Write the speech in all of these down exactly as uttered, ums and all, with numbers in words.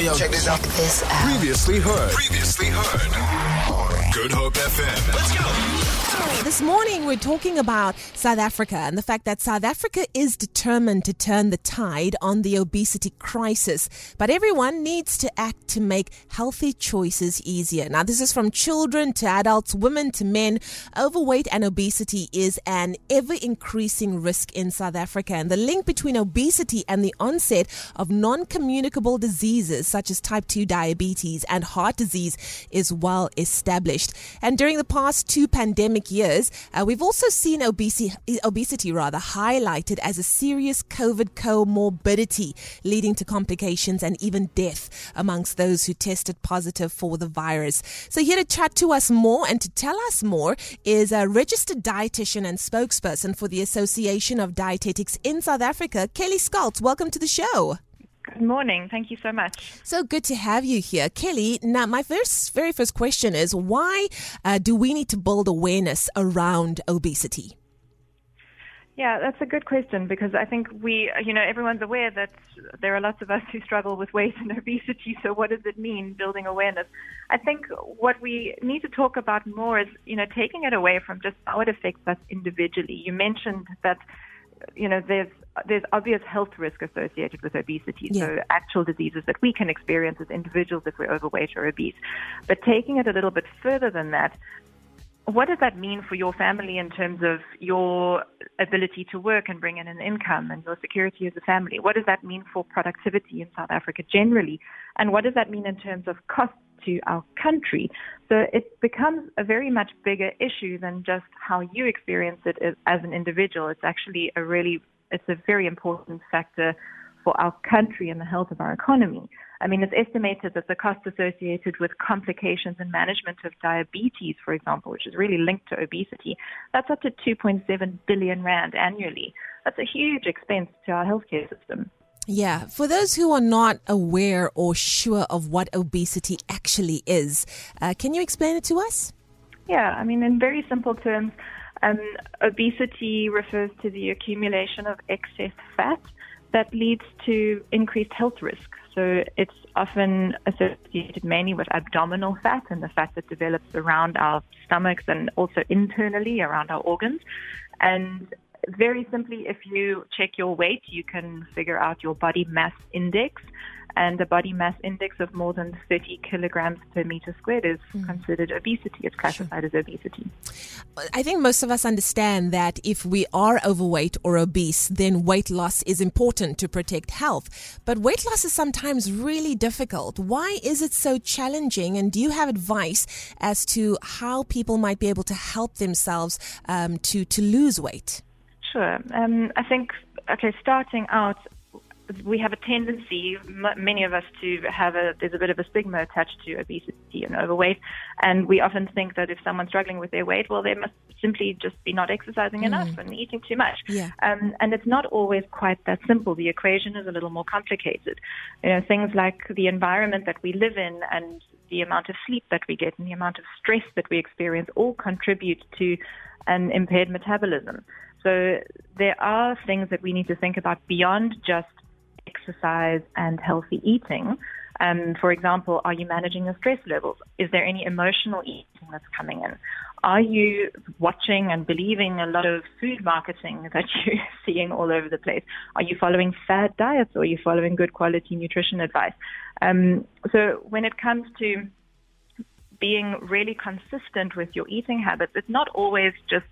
yo, yo. Check this out. Check this out. Previously heard. Previously heard. Good Hope F M. Let's go. This morning we're talking about South Africa and the fact that South Africa is determined to turn the tide on the obesity crisis. But everyone needs to act to make healthy choices easier. Now this is from children to adults, women to men. Overweight and obesity is an ever-increasing risk in South Africa. And the link between obesity and the onset of non-communicable diseases such as type two diabetes and heart disease is well established. And during the past two pandemic years, uh, we've also seen obesity, obesity rather highlighted as a serious COVID comorbidity, leading to complications and even death amongst those who tested positive for the virus. So here to chat to us more and to tell us more is a registered dietitian and spokesperson for the Association of Dietetics in South Africa, Kelly Scholtz. Welcome to the show. Good morning. Thank you so much. So good to have you here, Kelly. Now, my first, very first question is, why uh, do we need to build awareness around obesity? Yeah, that's a good question, because I think we, you know, everyone's aware that there are lots of us who struggle with weight and obesity. So what does it mean, building awareness? I think what we need to talk about more is, you know, taking it away from just how it affects us individually. You mentioned that, you know, there's there's obvious health risk associated with obesity, yeah. So actual diseases that we can experience as individuals if we're overweight or obese. But taking it a little bit further than that, what does that mean for your family in terms of your ability to work and bring in an income and your security as a family? What does that mean for productivity in South Africa generally? And what does that mean in terms of costs to our country? So it becomes a very much bigger issue than just how you experience it as an individual. It's actually a really It's a very important factor for our country and the health of our economy. I mean, it's estimated that the cost associated with complications and management of diabetes, for example, which is really linked to obesity, that's up to two point seven billion rand annually. That's a huge expense to our healthcare system. Yeah. For those who are not aware or sure of what obesity actually is, uh, can you explain it to us? Yeah. I mean, in very simple terms, Um, obesity refers to the accumulation of excess fat that leads to increased health risk. So it's often associated mainly with abdominal fat and the fat that develops around our stomachs and also internally around our organs. And very simply, if you check your weight, you can figure out your body mass index. And a body mass index of more than thirty kilograms per meter squared is mm. considered obesity. It's classified sure. as obesity. I think most of us understand that if we are overweight or obese, then weight loss is important to protect health. But weight loss is sometimes really difficult. Why is it so challenging? And do you have advice as to how people might be able to help themselves um, to, to lose weight? Sure. Um, I think, okay, starting out, we have a tendency, many of us, to have a, there's a bit of a stigma attached to obesity and overweight. And we often think that if someone's struggling with their weight, well, they must simply just be not exercising mm. enough and eating too much. Yeah. Um, and it's not always quite that simple. The equation is a little more complicated. You know, things like the environment that we live in and the amount of sleep that we get and the amount of stress that we experience all contribute to an impaired metabolism. So there are things that we need to think about beyond just exercise and healthy eating. Um, for example, are you managing your stress levels? Is there any emotional eating that's coming in? Are you watching and believing a lot of food marketing that you're seeing all over the place? Are you following fad diets or are you following good quality nutrition advice? Um, so when it comes to being really consistent with your eating habits, it's not always just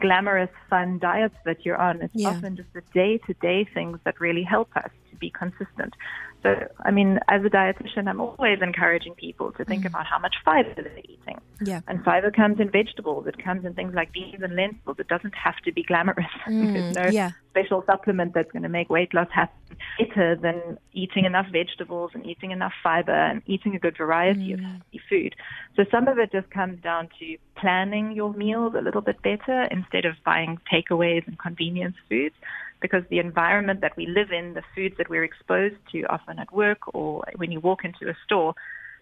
glamorous, fun diets that you're on. It's yeah. often just the day-to-day things that really help us to be consistent. So, I mean, as a dietitian, I'm always encouraging people to think mm. about how much fiber they're eating. Yeah. And fiber comes in vegetables. It comes in things like beans and lentils. It doesn't have to be glamorous. Mm. There's no yeah. special supplement that's going to make weight loss happen better than eating enough vegetables and eating enough fiber and eating a good variety mm. of healthy food. So some of it just comes down to planning your meals a little bit better instead of buying takeaways and convenience foods, because the environment that we live in, the foods that we're exposed to often at work or when you walk into a store,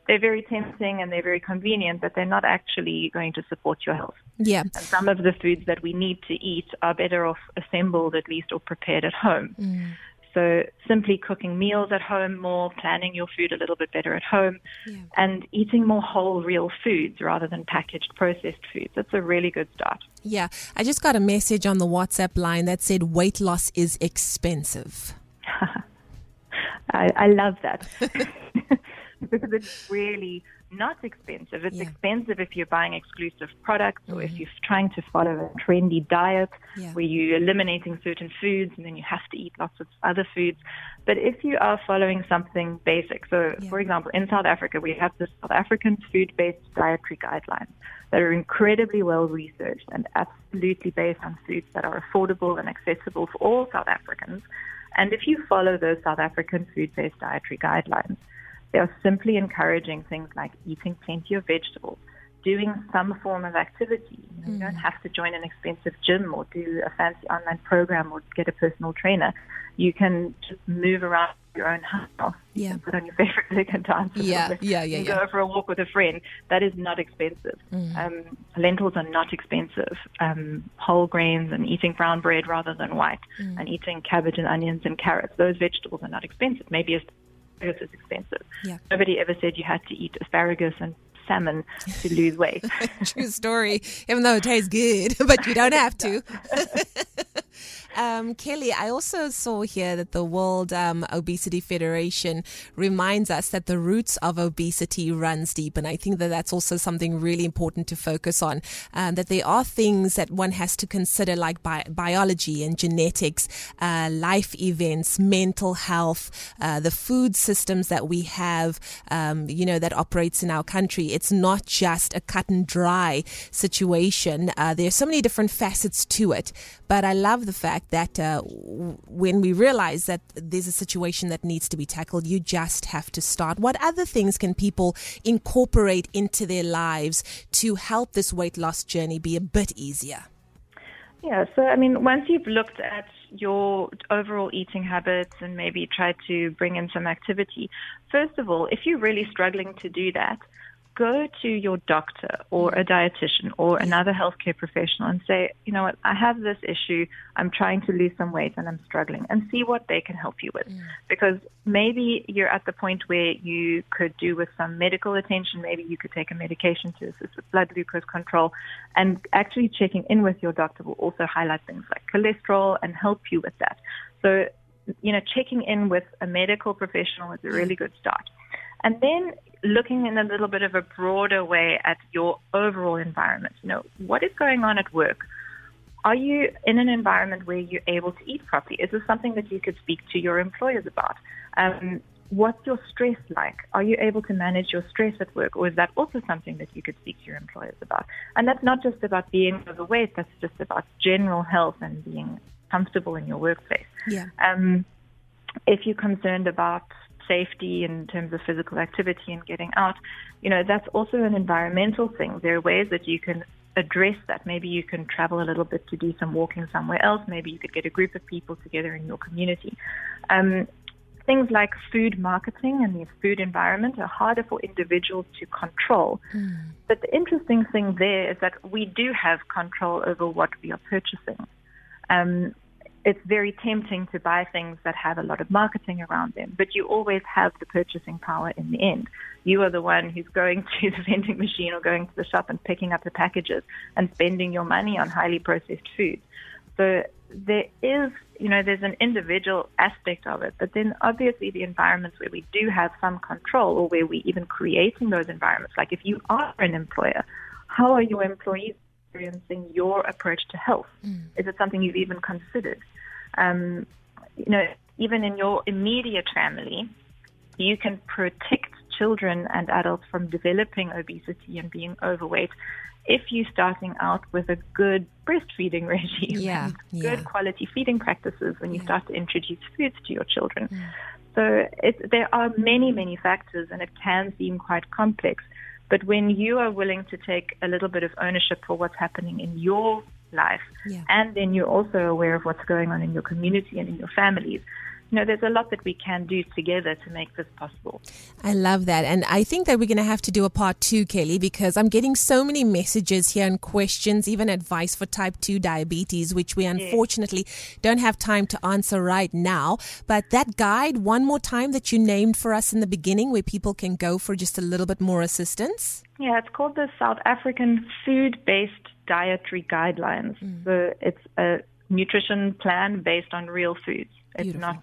they're very tempting and they're very convenient, but they're not actually going to support your health. Yeah. And some of the foods that we need to eat are better off assembled at least or prepared at home. Mm. So simply cooking meals at home more, planning your food a little bit better at home, yeah. and eating more whole, real foods rather than packaged, processed foods. That's a really good start. Yeah. I just got a message on the WhatsApp line that said weight loss is expensive. I, I love that. Because it's really not expensive. It's yeah. expensive if you're buying exclusive products or mm-hmm. if you're trying to follow a trendy diet yeah. where you're eliminating certain foods and then you have to eat lots of other foods. But if you are following something basic, so yeah. for example, in South Africa, we have the South African Food-Based Dietary Guidelines that are incredibly well-researched and absolutely based on foods that are affordable and accessible for all South Africans. And if you follow those South African Food-Based Dietary Guidelines, they are simply encouraging things like eating plenty of vegetables, doing some form of activity. You know, mm. you don't have to join an expensive gym or do a fancy online program or get a personal trainer. You can just move around your own house. Yeah. You can put on your favorite music and dance. Yeah, yeah, yeah. And yeah. go for a walk with a friend. That is not expensive. Mm. Um, lentils are not expensive. Um, whole grains and eating brown bread rather than white mm. and eating cabbage and onions and carrots. Those vegetables are not expensive. Maybe a Asparagus is expensive. Yeah. Nobody ever said you had to eat asparagus and salmon to lose weight. True story, even though it tastes good, but you don't have to. um, Kelly, I also saw here that the World um, Obesity Federation reminds us that the roots of obesity runs deep, and I think that that's also something really important to focus on, um, that there are things that one has to consider, like bi- biology and genetics, uh, life events, mental health, uh, the food systems that we have, um, you know, that operates in our country. It's not just a cut and dry situation. Uh, there are so many different facets to it. But I love the fact that uh, w- when we realize that there's a situation that needs to be tackled, you just have to start. What other things can people incorporate into their lives to help this weight loss journey be a bit easier? Yeah, so I mean, once you've looked at your overall eating habits and maybe tried to bring in some activity, first of all, if you're really struggling to do that, go to your doctor or a dietitian or another healthcare professional and say, you know what, I have this issue, I'm trying to lose some weight and I'm struggling, and see what they can help you with. Mm. Because maybe you're at the point where you could do with some medical attention, maybe you could take a medication to assist with blood glucose control, and actually checking in with your doctor will also highlight things like cholesterol and help you with that. So, you know, checking in with a medical professional is a really good start. And then looking in a little bit of a broader way at your overall environment. You know, what is going on at work? Are you in an environment where you're able to eat properly? Is this something that you could speak to your employers about? Um, what's your stress like? Are you able to manage your stress at work? Or is that also something that you could speak to your employers about? And that's not just about being overweight. That's just about general health and being comfortable in your workplace. Yeah. Um, if you're concerned about safety in terms of physical activity and getting out, you know, that's also an environmental thing. There are ways that you can address that. Maybe you can travel a little bit to do some walking somewhere else. Maybe you could get a group of people together in your community. Um, things like food marketing and the food environment are harder for individuals to control. Mm. But the interesting thing there is that we do have control over what we are purchasing. Um, It's very tempting to buy things that have a lot of marketing around them, but you always have the purchasing power in the end. You are the one who's going to the vending machine or going to the shop and picking up the packages and spending your money on highly processed food. So there is, you know, there's an individual aspect of it, but then obviously the environments where we do have some control, or where we're even creating those environments, like if you are an employer, how are your employees experiencing your approach to health? Mm. Is it something you've even considered? Um, you know, even in your immediate family, you can protect children and adults from developing obesity and being overweight if you're starting out with a good breastfeeding regime, yeah, good yeah. quality feeding practices when you yeah. start to introduce foods to your children. Yeah. So it, there are many, many factors, and it can seem quite complex. But when you are willing to take a little bit of ownership for what's happening in your life, yeah. and then you're also aware of what's going on in your community and in your families, you know, there's a lot that we can do together to make this possible. I love that. And I think that we're going to have to do a part two, Kelly, because I'm getting so many messages here and questions, even advice for type two diabetes, which we unfortunately yes. don't have time to answer right now. But that guide, one more time, that you named for us in the beginning, where people can go for just a little bit more assistance. Yeah, it's called the South African Food-Based Dietary Guidelines. Mm. So it's a nutrition plan based on real foods. It's Beautiful. not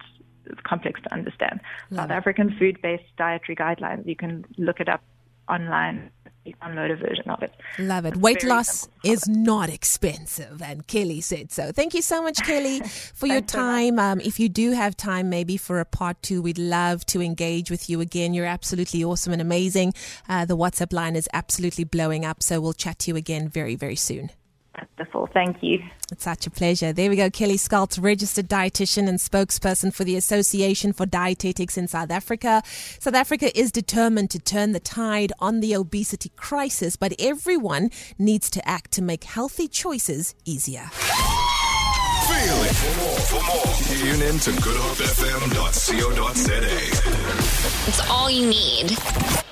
it's complex to understand. Love South it. African Food-Based Dietary Guidelines. You can look it up online. You download a version of it. Love it. It's Weight loss is not expensive, and Kelly said so. Thank you so much, Kelly, for your time. So um, if you do have time, maybe for a part two, we'd love to engage with you again. You're absolutely awesome and amazing. Uh, the WhatsApp line is absolutely blowing up, so we'll chat to you again very, very soon. Wonderful. Thank you. It's such a pleasure. There we go. Kelly Scholtz, registered dietitian and spokesperson for the Association for Dietetics in South Africa. South Africa is determined to turn the tide on the obesity crisis, but everyone needs to act to make healthy choices easier. Feel it. For more, for more, tune in to good hope f m dot co dot z a. It's all you need.